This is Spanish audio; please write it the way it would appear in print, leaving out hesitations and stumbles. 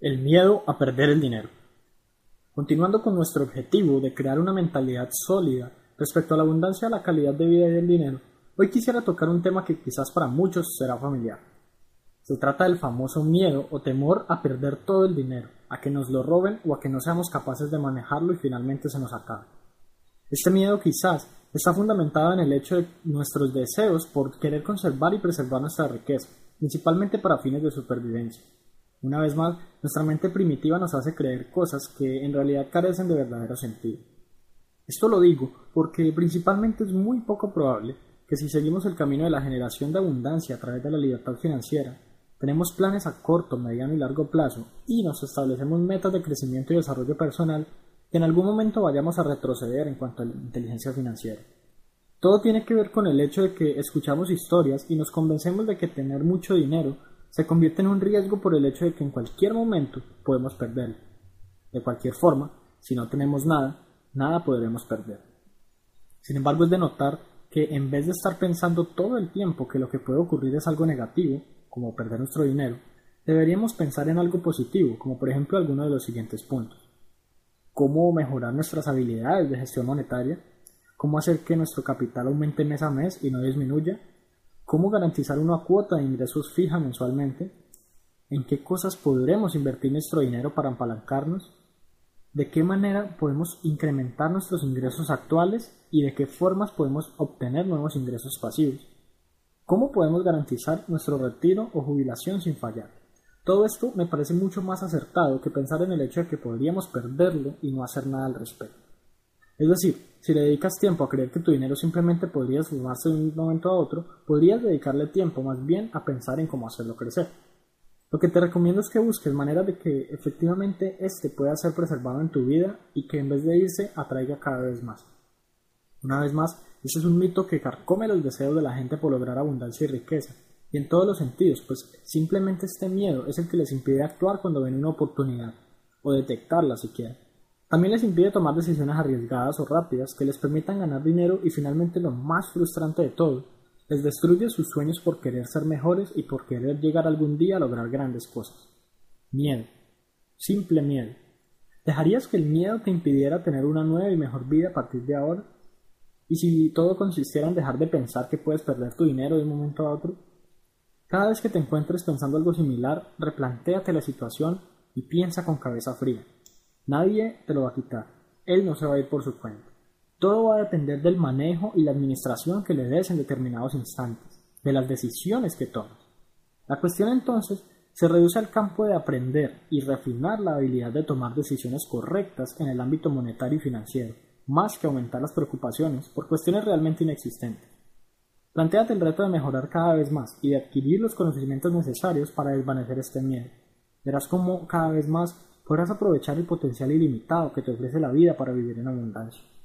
El miedo a perder el dinero. Continuando con nuestro objetivo de crear una mentalidad sólida respecto a la abundancia, la calidad de vida y el dinero, hoy quisiera tocar un tema que quizás para muchos será familiar. Se trata del famoso miedo o temor a perder todo el dinero, a que nos lo roben o a que no seamos capaces de manejarlo y finalmente se nos acabe. Este miedo quizás está fundamentado en el hecho de nuestros deseos por querer conservar y preservar nuestra riqueza, principalmente para fines de supervivencia. Una vez más, nuestra mente primitiva nos hace creer cosas que en realidad carecen de verdadero sentido. Esto lo digo porque principalmente es muy poco probable que si seguimos el camino de la generación de abundancia a través de la libertad financiera, tenemos planes a corto, mediano y largo plazo y nos establecemos metas de crecimiento y desarrollo personal, que en algún momento vayamos a retroceder en cuanto a la inteligencia financiera. Todo tiene que ver con el hecho de que escuchamos historias y nos convencemos de que tener mucho dinero se convierte en un riesgo por el hecho de que en cualquier momento podemos perderlo. De cualquier forma, si no tenemos nada, nada podremos perder. Sin embargo, es de notar que en vez de estar pensando todo el tiempo que lo que puede ocurrir es algo negativo, como perder nuestro dinero, deberíamos pensar en algo positivo, como por ejemplo alguno de los siguientes puntos. Cómo mejorar nuestras habilidades de gestión monetaria, cómo hacer que nuestro capital aumente mes a mes y no disminuya, cómo garantizar una cuota de ingresos fija mensualmente, en qué cosas podremos invertir nuestro dinero para apalancarnos, de qué manera podemos incrementar nuestros ingresos actuales y de qué formas podemos obtener nuevos ingresos pasivos, cómo podemos garantizar nuestro retiro o jubilación sin fallar. Todo esto me parece mucho más acertado que pensar en el hecho de que podríamos perderlo y no hacer nada al respecto. Es decir, si le dedicas tiempo a creer que tu dinero simplemente podría esfumarse de un momento a otro, podrías dedicarle tiempo más bien a pensar en cómo hacerlo crecer. Lo que te recomiendo es que busques maneras de que efectivamente este pueda ser preservado en tu vida y que en vez de irse atraiga cada vez más. Una vez más, este es un mito que carcome los deseos de la gente por lograr abundancia y riqueza. Y en todos los sentidos, pues simplemente este miedo es el que les impide actuar cuando ven una oportunidad, o detectarla siquiera. También les impide tomar decisiones arriesgadas o rápidas que les permitan ganar dinero y finalmente lo más frustrante de todo, les destruye sus sueños por querer ser mejores y por querer llegar algún día a lograr grandes cosas. Miedo. Simple miedo. ¿Dejarías que el miedo te impidiera tener una nueva y mejor vida a partir de ahora? ¿Y si todo consistiera en dejar de pensar que puedes perder tu dinero de un momento a otro? Cada vez que te encuentres pensando algo similar, replantéate la situación y piensa con cabeza fría. Nadie te lo va a quitar, él no se va a ir por su cuenta. Todo va a depender del manejo y la administración que le des en determinados instantes, de las decisiones que tomes. La cuestión entonces se reduce al campo de aprender y refinar la habilidad de tomar decisiones correctas en el ámbito monetario y financiero, más que aumentar las preocupaciones por cuestiones realmente inexistentes. Plantéate el reto de mejorar cada vez más y de adquirir los conocimientos necesarios para desvanecer este miedo. Verás cómo cada vez más podrás aprovechar el potencial ilimitado que te ofrece la vida para vivir en abundancia.